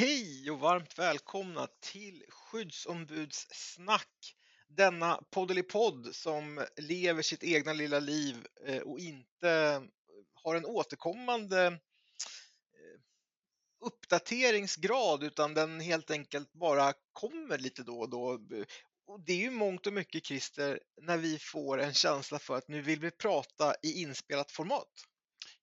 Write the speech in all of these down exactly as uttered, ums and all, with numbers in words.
Hej och varmt välkomna till Skyddsombudssnack. Denna poddelipodd som lever sitt egna lilla liv och inte har en återkommande uppdateringsgrad utan den helt enkelt bara kommer lite då och då. Och det är ju mångt och mycket, Christer, när vi får en känsla för att nu vill vi prata i inspelat format.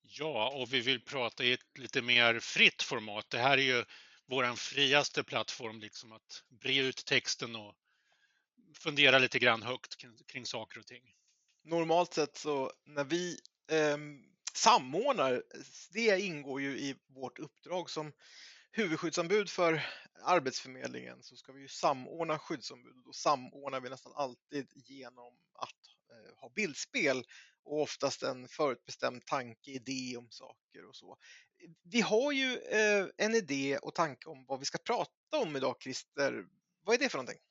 Ja, och vi vill prata i ett lite mer fritt format. Det här är ju vår friaste plattform, liksom att bre ut texten och fundera lite grann högt kring saker och ting. Normalt sett så när vi eh, samordnar, det ingår ju i vårt uppdrag som huvudskyddsombud för Arbetsförmedlingen, så ska vi ju samordna skyddsombud och då samordnar vi nästan alltid genom att eh, ha bildspel och oftast en förutbestämd tanke, idé om saker och så. Vi har ju eh, en idé och tanke om vad vi ska prata om idag, Christer. Vad är det för någonting?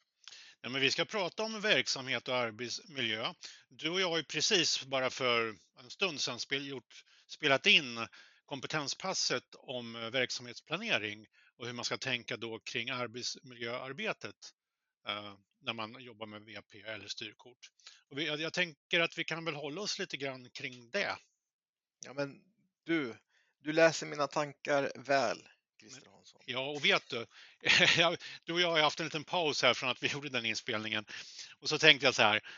Ja, men vi ska prata om verksamhet och arbetsmiljö. Du och jag har ju precis bara för en stund sedan spel, gjort, spelat in kompetenspasset om verksamhetsplanering och hur man ska tänka då kring arbetsmiljöarbetet eh, när man jobbar med V P eller styrkort. Och vi, jag tänker att vi kan väl hålla oss lite grann kring det. Ja, men du, du läser mina tankar väl. Ja, och vet du, du och jag har haft en liten paus här från att vi gjorde den inspelningen. Och så tänkte jag så här,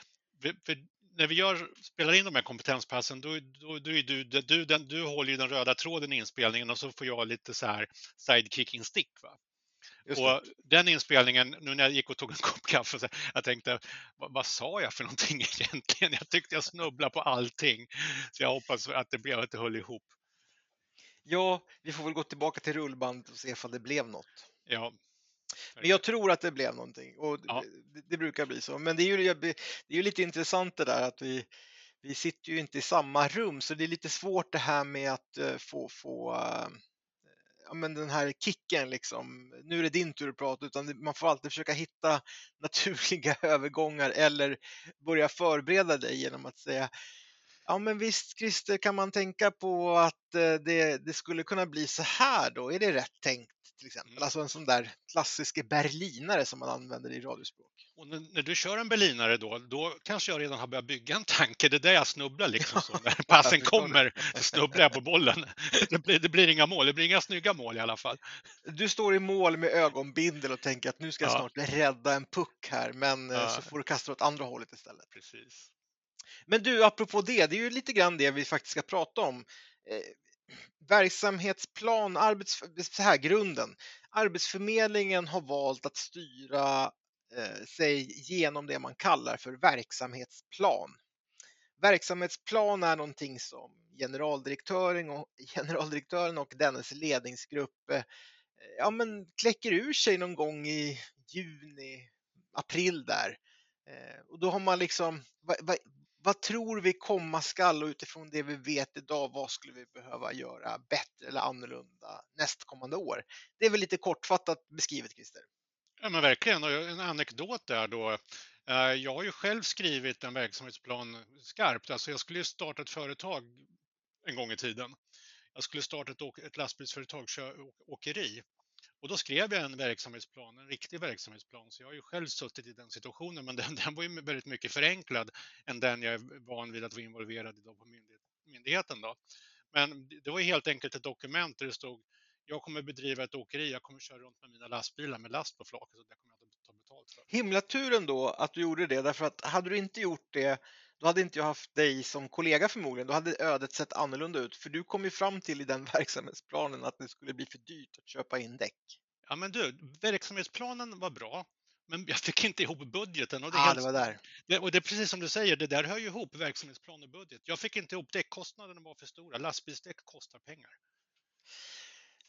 för när vi gör, spelar in de här kompetenspassen, då, då, då är du, du, den, du håller ju den röda tråden i inspelningen och så får jag lite så här sidekicking stick, va? Och den inspelningen, nu när jag gick och tog en kopp kaffe, så jag tänkte, vad, vad sa jag för någonting egentligen? Jag tyckte jag snubblade på allting, så jag hoppas att det blev att det höll ihop. Ja, vi får väl gå tillbaka till rullbandet och se om det blev något. Ja. Men jag tror att det blev någonting och ja. det, det brukar bli så. Men det är, ju, det är ju lite intressant det där att vi, vi sitter ju inte i samma rum, så det är lite svårt det här med att få, få ja, men den här kicken liksom. Nu är det din tur att prata, utan man får alltid försöka hitta naturliga övergångar eller börja förbereda dig genom att säga: ja, men visst, Christer, kan man tänka på att det, det skulle kunna bli så här då? Är det rätt tänkt, till exempel? Mm. Alltså en sån där klassisk berlinare som man använder i radiospråk. Och när, när du kör en berlinare då, då kanske jag redan har börjat bygga en tanke. Det är där jag snubblar liksom. Så. När passen kommer snubblar jag på bollen. Det blir, det blir inga mål, det blir inga snygga mål i alla fall. Du står i mål med ögonbindel och tänker att nu ska jag snart ja. rädda en puck här, men ja. så får du kasta åt andra hållet istället. Precis. Men du, apropå det, det är ju lite grann det vi faktiskt ska prata om. Eh, verksamhetsplan, arbets, så här grunden. Arbetsförmedlingen har valt att styra eh, sig genom det man kallar för verksamhetsplan. Verksamhetsplan är någonting som generaldirektören och, generaldirektören och dennes ledningsgrupp eh, ja, men kläcker ur sig någon gång i juni, april där. Eh, och då har man liksom... Va, va, Vad tror vi komma skall, och utifrån det vi vet idag, vad skulle vi behöva göra bättre eller annorlunda nästkommande år? Det är väl lite kortfattat beskrivet, Christer? Ja, men verkligen. Och en anekdot där då. Jag har ju själv skrivit en verksamhetsplan skarpt. Alltså jag skulle starta ett företag en gång i tiden. Jag skulle starta ett lastbilsföretag, åkeri. Och då skrev jag en verksamhetsplan, en riktig verksamhetsplan. Så jag har ju själv suttit i den situationen, men den, den var ju väldigt mycket förenklad än den jag är van vid att vara involverad i då på myndigheten. Då. Men det var ju helt enkelt ett dokument där det stod: jag kommer bedriva ett åkeri, jag kommer köra runt med mina lastbilar med last på flaket, så det kommer jag inte ta betalt för. Himla turen då att du gjorde det, därför att hade du inte gjort det, då hade inte jag haft dig som kollega förmodligen. Då hade ödet sett annorlunda ut. För du kom ju fram till i den verksamhetsplanen att det skulle bli för dyrt att köpa in däck. Ja, men du, verksamhetsplanen var bra. Men jag fick inte ihop budgeten. Och det, ja, helt... det var där. Det, och det är precis som du säger, det där hör ju ihop, verksamhetsplan och budget. Jag fick inte ihop däckkostnaderna, var för stora. Lastbilsdäck kostar pengar.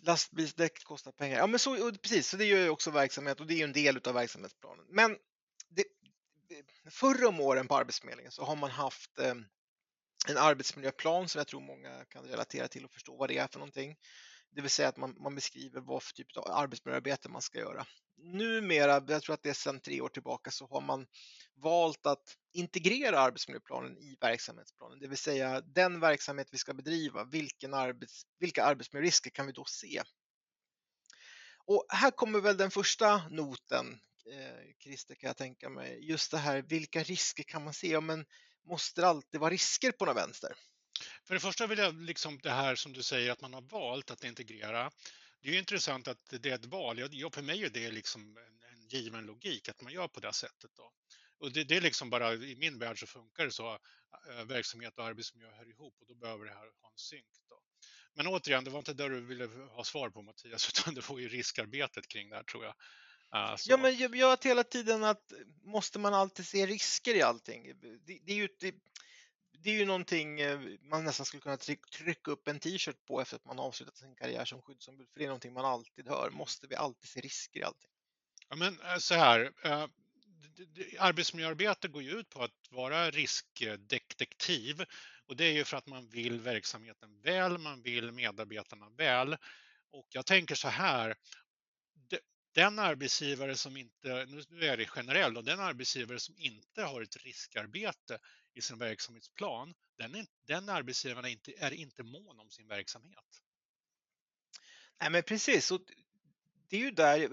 Lastbilsdäck kostar pengar. Ja, men så, precis. Så det är ju också verksamhet och det är ju en del av verksamhetsplanen. Men det... Förr om åren på Arbetsförmedlingen så har man haft en arbetsmiljöplan som jag tror många kan relatera till och förstå vad det är för någonting. Det vill säga att man, man beskriver vad för typ av arbetsmiljöarbete man ska göra. Numera, jag tror att det är sedan tre år tillbaka, så har man valt att integrera arbetsmiljöplanen i verksamhetsplanen. Det vill säga den verksamhet vi ska bedriva, vilken arbets, vilka arbetsmiljörisker kan vi då se? Och här kommer väl den första noten, eh, Christer, kan jag tänka mig. Just det här, vilka risker kan man se? Ja, men måste det alltid vara risker på någon vänster? För det första vill jag liksom det här som du säger att man har valt att integrera. Det är ju intressant att det är ett val. Jag, för mig är det liksom en, en given logik att man gör på det sättet då. Och det, det är liksom bara i min värld så funkar det så. Äh, verksamhet och arbetsmiljö hör ihop och då behöver det här ha en synk då. Men återigen, det var inte där du ville ha svar på, Mattias, utan det var ju riskarbetet kring det här, tror jag. Äh, ja, men jag, jag har hela tiden att måste man alltid se risker i allting? Det, det är ju... Det... Det är ju någonting man nästan skulle kunna trycka upp en t-shirt på efter att man avslutat sin karriär som skyddsombud. För det är någonting man alltid hör. Måste vi alltid se risker i allting? Ja, men så här. Arbetsmiljöarbete går ju ut på att vara riskdetektiv. Och det är ju för att man vill verksamheten väl. Man vill medarbetarna väl. Och jag tänker så här. Den arbetsgivare som inte, nu är det generellt, och den arbetsgivare som inte har ett riskarbete i sin verksamhetsplan, den, är, den arbetsgivaren är inte, är inte mån om sin verksamhet. Nej, men precis, och det är ju där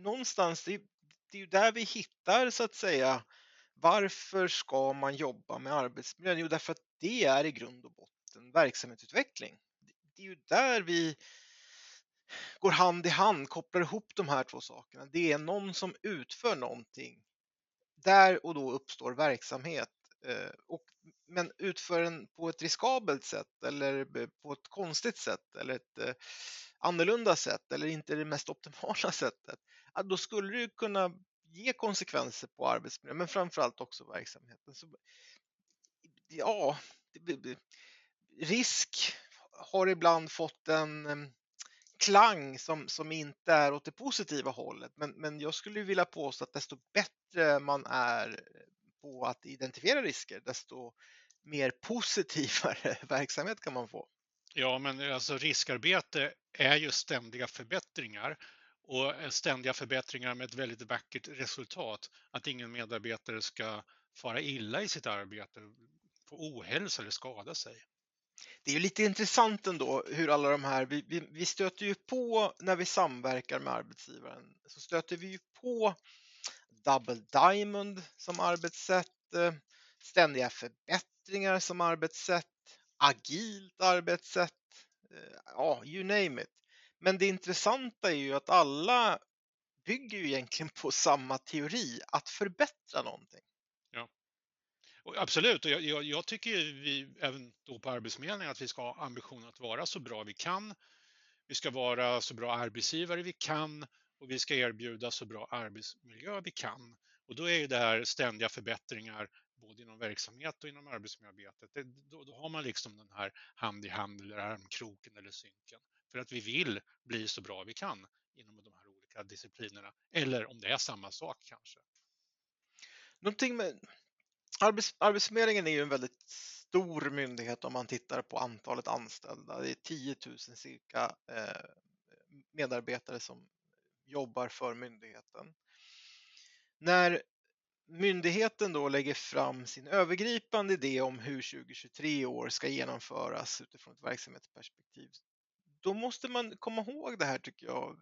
någonstans, det är, det är ju där vi hittar så att säga, varför ska man jobba med arbetsmiljön? Jo, därför att det är i grund och botten verksamhetsutveckling. Det är ju där vi går hand i hand, kopplar ihop de här två sakerna. Det är någon som utför någonting. Där och då uppstår verksamhet. Och, men utför den på ett riskabelt sätt eller på ett konstigt sätt eller ett annorlunda sätt eller inte det mest optimala sättet. Då skulle det kunna ge konsekvenser på arbetsmiljön, men framförallt också verksamheten. Så, ja, risk har ibland fått en klang som, som inte är åt det positiva hållet. Men, men jag skulle vilja påstå att desto bättre man är på att identifiera risker, desto mer positivare verksamhet kan man få. Ja, men alltså riskarbete är ju ständiga förbättringar. Och ständiga förbättringar med ett väldigt vackert resultat. Att ingen medarbetare ska fara illa i sitt arbete, få ohälsa eller skada sig. Det är ju lite intressant ändå hur alla de här, vi, vi, vi stöter ju på när vi samverkar med arbetsgivaren, så stöter vi ju på double diamond som arbetssätt, ständiga förbättringar som arbetssätt, agilt arbetssätt, ja, you name it. Men det intressanta är ju att alla bygger ju egentligen på samma teori, att förbättra någonting. Absolut, och jag, jag, jag tycker vi även då på Arbetsförmedlingen att vi ska ha ambitionen att vara så bra vi kan. Vi ska vara så bra arbetsgivare vi kan och vi ska erbjuda så bra arbetsmiljö vi kan. Och då är ju det här ständiga förbättringar både inom verksamhet och inom arbetsmiljöarbetet. Det, då, då har man liksom den här hand i hand eller armkroken eller synken. För att vi vill bli så bra vi kan inom de här olika disciplinerna. Eller om det är samma sak kanske. Någonting med... Arbets, Arbetsförmedlingen är ju en väldigt stor myndighet om man tittar på antalet anställda. Det är tio tusen cirka eh, medarbetare som jobbar för myndigheten. När myndigheten då lägger fram sin övergripande idé om hur tjugo tjugotre år ska genomföras utifrån ett verksamhetsperspektiv, då måste man komma ihåg det här, tycker jag.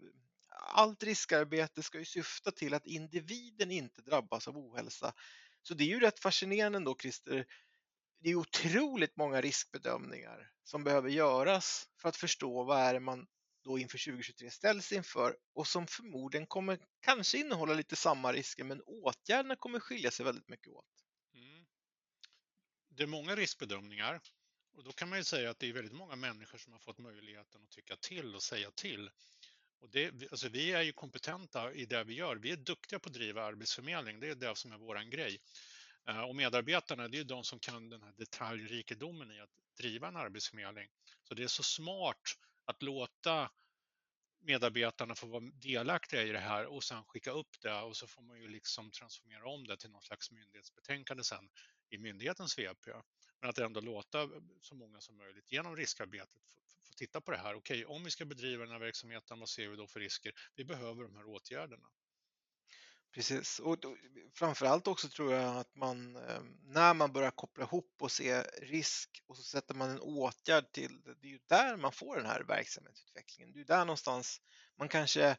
Allt riskarbete ska ju syfta till att individen inte drabbas av ohälsa. Så det är ju rätt fascinerande ändå, Christer. Det är otroligt många riskbedömningar som behöver göras för att förstå vad är det man då inför tjugo tjugotre ställs inför och som förmodligen kommer kanske innehålla lite samma risker, men åtgärderna kommer skilja sig väldigt mycket åt. Mm. Det är många riskbedömningar och då kan man ju säga att det är väldigt många människor som har fått möjligheten att tycka till och säga till. Och det, alltså vi är ju kompetenta i det vi gör. Vi är duktiga på att driva arbetsförmedling. Det är det som är våran grej. Och medarbetarna, det är ju de som kan den här detaljrikedomen i att driva en arbetsförmedling. Så det är så smart att låta medarbetarna få vara delaktiga i det här och sen skicka upp det. Och så får man ju liksom transformera om det till någon slags myndighetsbetänkande sen i myndighetens V P. Men att ändå låta så många som möjligt genom riskarbetet få titta på det här. Okej, om vi ska bedriva den här verksamheten, vad ser vi då för risker? Vi behöver de här åtgärderna. Precis, och då, framförallt också tror jag att man, när man börjar koppla ihop och se risk och så sätter man en åtgärd till, det är ju där man får den här verksamhetsutvecklingen. Det är ju där någonstans man kanske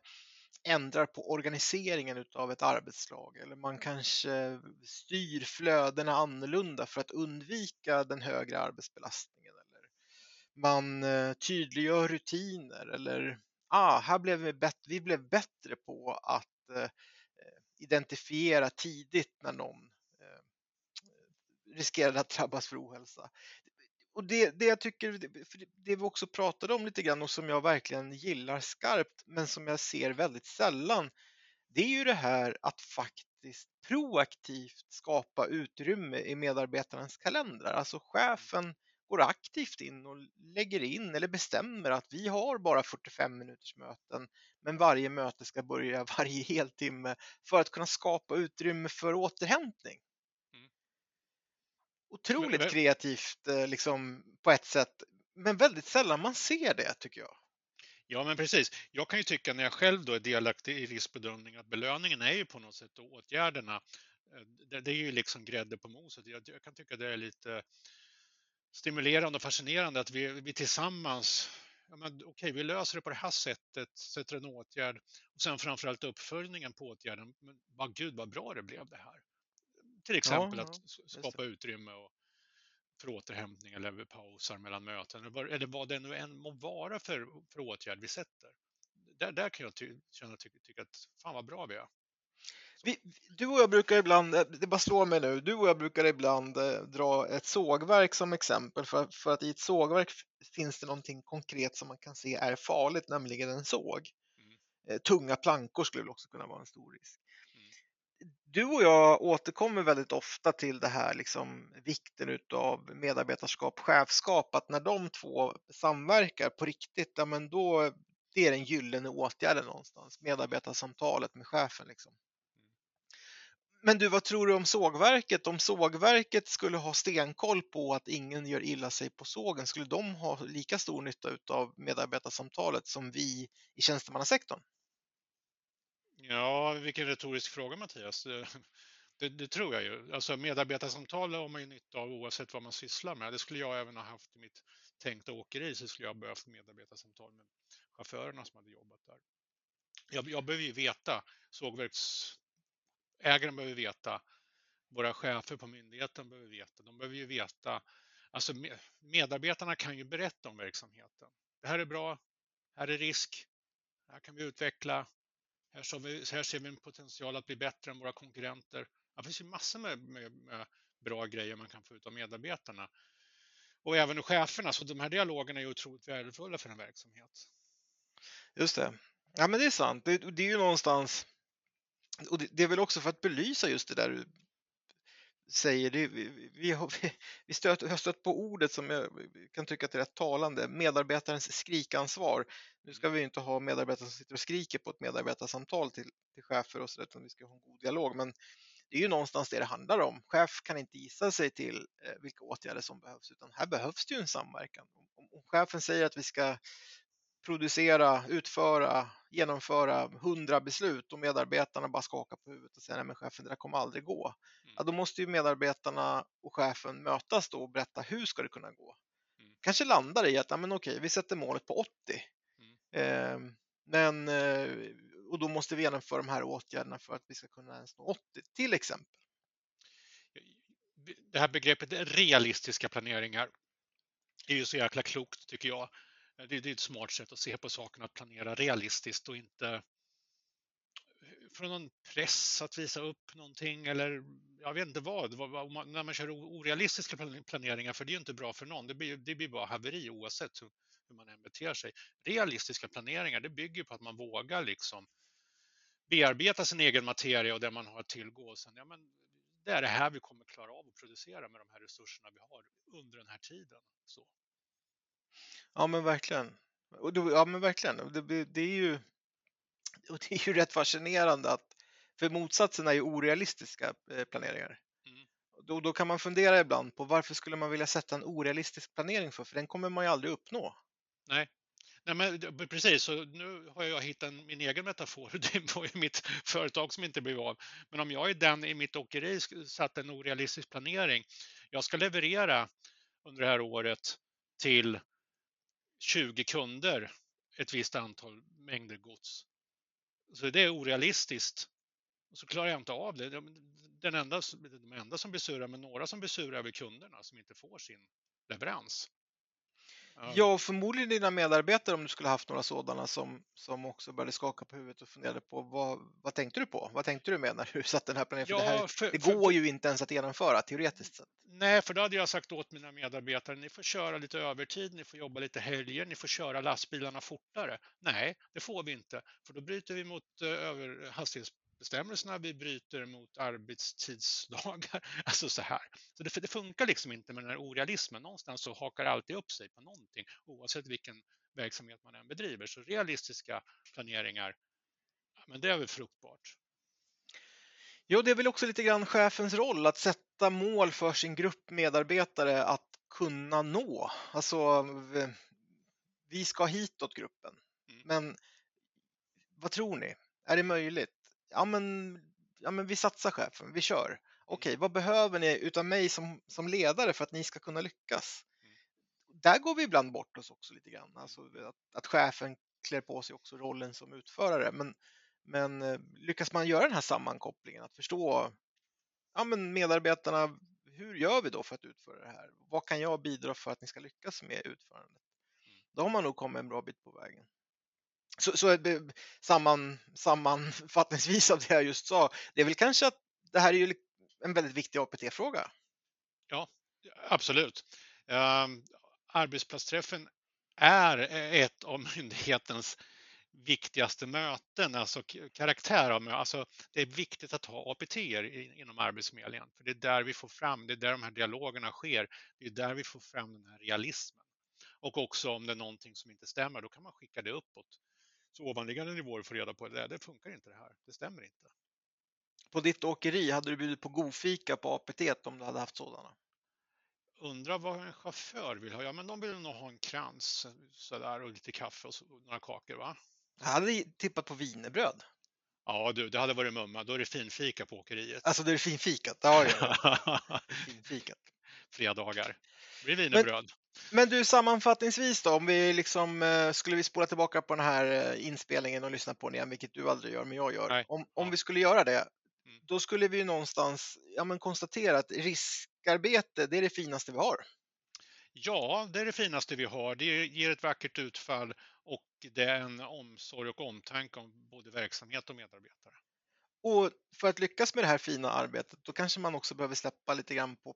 ändrar på organiseringen av ett arbetslag, eller man kanske styr flödena annorlunda för att undvika den högre arbetsbelastningen, eller man tydliggör rutiner, eller ah, här blev vi, bet- vi blev bättre på att eh, identifiera tidigt när någon eh, riskerade att drabbas för ohälsa. Och det, det jag tycker, det vi också pratade om lite grann och som jag verkligen gillar skarpt men som jag ser väldigt sällan, det är ju det här att faktiskt proaktivt skapa utrymme i medarbetarnas kalendrar. Alltså chefen går aktivt in och lägger in eller bestämmer att vi har bara fyrtiofem minuters möten, men varje möte ska börja varje heltimme för att kunna skapa utrymme för återhämtning. Otroligt men, kreativt liksom, på ett sätt, men väldigt sällan man ser det, tycker jag. Ja, men precis. Jag kan ju tycka, när jag själv då är delaktig i riskbedömning, att belöningen är ju på något sätt, och åtgärderna, det är ju liksom grädde på moset. Jag kan tycka det är lite stimulerande och fascinerande att vi, vi tillsammans, ja, okej okay, vi löser det på det här sättet, sätter en åtgärd och sen framförallt uppföljningen på åtgärden. Men vad gud vad bra det blev det här. Till exempel ja, att ja, skapa utrymme och för återhämtning eller pauser mellan möten. Eller vad det nu än må vara för, för åtgärd vi sätter. Där, där kan jag ty- känna ty- tycka att fan vad bra vi är. Vi, du och jag brukar ibland, det bara slår mig nu, du och jag brukar ibland dra ett sågverk som exempel. För, för att i ett sågverk finns det någonting konkret som man kan se är farligt, nämligen en såg. Mm. Tunga plankor skulle också kunna vara en stor risk. Du och jag återkommer väldigt ofta till det här liksom, vikten utav medarbetarskap, chefskap, att när de två samverkar på riktigt, ja, men då det är den gyllene åtgärden någonstans, medarbetarsamtalet med chefen. Liksom. Men du, vad tror du om sågverket? Om sågverket skulle ha stenkoll på att ingen gör illa sig på sågen, skulle de ha lika stor nytta utav medarbetarsamtalet som vi i tjänstemannasektorn? Ja, vilken retorisk fråga, Mattias. Det, det tror jag ju. Alltså medarbetarsamtal har man ju nytta av oavsett vad man sysslar med. Det skulle jag även ha haft i mitt tänkta åkeri, så skulle jag ha behövt medarbetarsamtal med chaufförerna som hade jobbat där. Jag, jag behöver ju veta, sågverksägaren behöver veta, våra chefer på myndigheten behöver veta, de behöver ju veta. Alltså medarbetarna kan ju berätta om verksamheten. Det här är bra, här är risk, här kan vi utveckla. Här ser, vi, här ser vi en potential att bli bättre än våra konkurrenter. Det finns ju massor med, med, med bra grejer man kan få ut av medarbetarna. Och även cheferna, så de här dialogerna är ju otroligt värdefulla för en verksamhet. Just det. Ja, men det är sant. Det, det är ju någonstans, och det, det är väl också för att belysa just det där du säger. Det, vi vi, har, vi stöt, har stött på ordet som jag kan tycka att det är rätt talande. Medarbetarens skrikansvar. Nu ska vi inte ha medarbetare som sitter och skriker på ett medarbetarsamtal till, till chefer och så, utan vi ska ha en god dialog. Men det är ju någonstans det det handlar om. Chef kan inte gissa sig till vilka åtgärder som behövs, utan här behövs det ju en samverkan. Om, om chefen säger att vi ska producera, utföra, genomföra hundra beslut och medarbetarna bara skakar på huvudet och säger nej men chefen, det där kommer aldrig gå. Ja, då måste ju medarbetarna och chefen mötas då och berätta hur ska det kunna gå. Kanske landar i att ja, men okej, vi sätter målet på åttio. Men, och då måste vi genomföra de här åtgärderna för att vi ska kunna ens nå åttio till exempel. Det här begreppet realistiska planeringar är ju så jäkla klokt, tycker jag. Det är ett smart sätt att se på sakerna, att planera realistiskt och inte från någon press att visa upp någonting eller jag vet inte vad. När man kör orealistiska planeringar, för det är ju inte bra för någon, det blir, det blir bara haveri oavsett hur hur man än beter sig. Realistiska planeringar, det bygger på att man vågar liksom bearbeta sin egen materia och det man har att tillgå. Sen, ja, men det är det här vi kommer klara av att producera med de här resurserna vi har under den här tiden. Så. Ja, men verkligen. Och då, ja, men verkligen. Det, det, är ju, och det är ju rätt fascinerande att, för motsatsen är ju orealistiska planeringar. Då, då kan man fundera ibland på varför skulle man vilja sätta en orealistisk planering för, för den kommer man ju aldrig uppnå. Nej, Nej men precis. Så nu har jag hittat min egen metafor. Det var ju mitt företag som inte blev av. Men om jag är den i mitt åkeri satt en orealistisk planering. Jag ska leverera under det här året till tjugo kunder ett visst antal mängder gods. Så det är orealistiskt. Och så klarar jag inte av det. Den enda, de enda som blir sura, men några som blir sura över kunderna som inte får sin leverans. Ja, och förmodligen dina medarbetare, om du skulle haft några sådana som, som också började skaka på huvudet och funderade på vad, vad tänkte du på? Vad tänkte du med när du satt den här planeringen? Ja, för det, här, för, det går för, ju inte ens att genomföra teoretiskt sett. Nej, för då hade jag sagt åt mina medarbetare, ni får köra lite övertid, ni får jobba lite helger, ni får köra lastbilarna fortare. Nej, det får vi inte, för då bryter vi mot uh, hastighetsbestämmelserna, vi bryter mot arbetstidslagar, alltså så här. Så det, det funkar liksom inte med den här orealismen. Någonstans så hakar alltid upp sig på någonting, oavsett vilken verksamhet man än bedriver. Så realistiska planeringar, men det är väl fruktbart. Jo, det är väl också lite grann chefens roll att sätta mål för sin grupp medarbetare att kunna nå. Alltså, vi ska hitåt gruppen. Mm. Men vad tror ni? Är det möjligt? Ja men, ja men vi satsar chefen, vi kör. Okej, vad behöver ni utav mig som, som ledare för att ni ska kunna lyckas? Mm. Där går vi ibland bort oss också lite grann. Alltså att, att chefen klär på sig också rollen som utförare. Men, men lyckas man göra den här sammankopplingen, att förstå ja men medarbetarna, hur gör vi då för att utföra det här? Vad kan jag bidra för att ni ska lyckas med utförandet? Mm. Då har man nog kommit en bra bit på vägen. Så, så samman, sammanfattningsvis av det jag just sa, det är väl kanske att det här är ju en väldigt viktig A P T-fråga. Ja, absolut. Eh, arbetsplatsträffen är ett av myndighetens viktigaste möten, alltså karaktär av möten. Alltså, det är viktigt att ha A P T-er inom Arbetsförmedlingen, för det är där vi får fram, det är där de här dialogerna sker, det är där vi får fram den här realismen. Och också om det är någonting som inte stämmer, då kan man skicka det uppåt. Så ovanliggande nivåer får reda på det. Det funkar inte det här. Det stämmer inte. På ditt åkeri, hade du bjudit på godfika på A P T om du hade haft sådana? Undrar vad en chaufför vill ha. Ja, men de vill nog ha en krans sådär, och lite kaffe och, så, och några kakor, va? Jag hade tippat på vinerbröd. Ja du, det hade varit mumma. Då är det finfika på åkeriet. Alltså det är finfikat, ja, ja. Finfikat. Fredagar. Det blir vinerbröd. Men... Men du, sammanfattningsvis då, om vi liksom, skulle vi spola tillbaka på den här inspelningen och lyssna på den igen, vilket du aldrig gör men jag gör. Om, om vi skulle göra det, då skulle vi ju någonstans ja, men konstatera att riskarbete, det är det finaste vi har. Ja, det är det finaste vi har. Det ger ett vackert utfall och det är en omsorg och omtanke om både verksamhet och medarbetare. Och för att lyckas med det här fina arbetet, då kanske man också behöver släppa lite grann på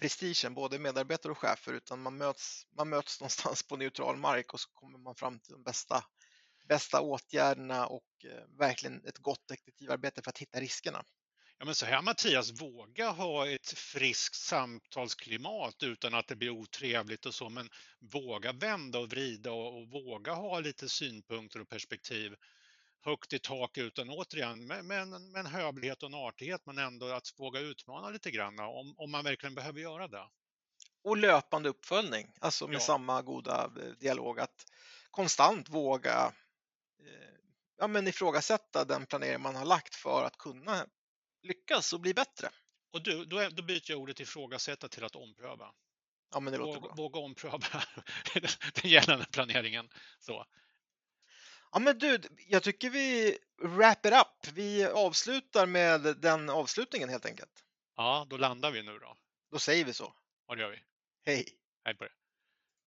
prestigen, både medarbetare och chefer, utan man möts, man möts någonstans på neutral mark och så kommer man fram till de bästa, bästa åtgärderna och eh, verkligen ett gott detektivarbete för att hitta riskerna. Ja men så här Mattias, våga ha ett friskt samtalsklimat utan att det blir otrevligt och så, men våga vända och vrida och, och våga ha lite synpunkter och perspektiv. Högt i tak utan återigen, men med en hövlighet och en artighet, men ändå att våga utmana lite grann om, om man verkligen behöver göra det. Och löpande uppföljning, alltså med ja. samma goda dialog, att konstant våga eh, ja, men ifrågasätta den planering man har lagt för att kunna lyckas och bli bättre. Och du, då, då byter jag ordet ifrågasätta till att ompröva. Ja, men det låter våga, bra. Våga ompröva den gällande planeringen. Så. Ja men du, jag tycker vi wrap it up. Vi avslutar med den avslutningen helt enkelt. Ja, då landar vi nu då. Då säger vi så. Ja, det gör vi. Hej. Hej på det.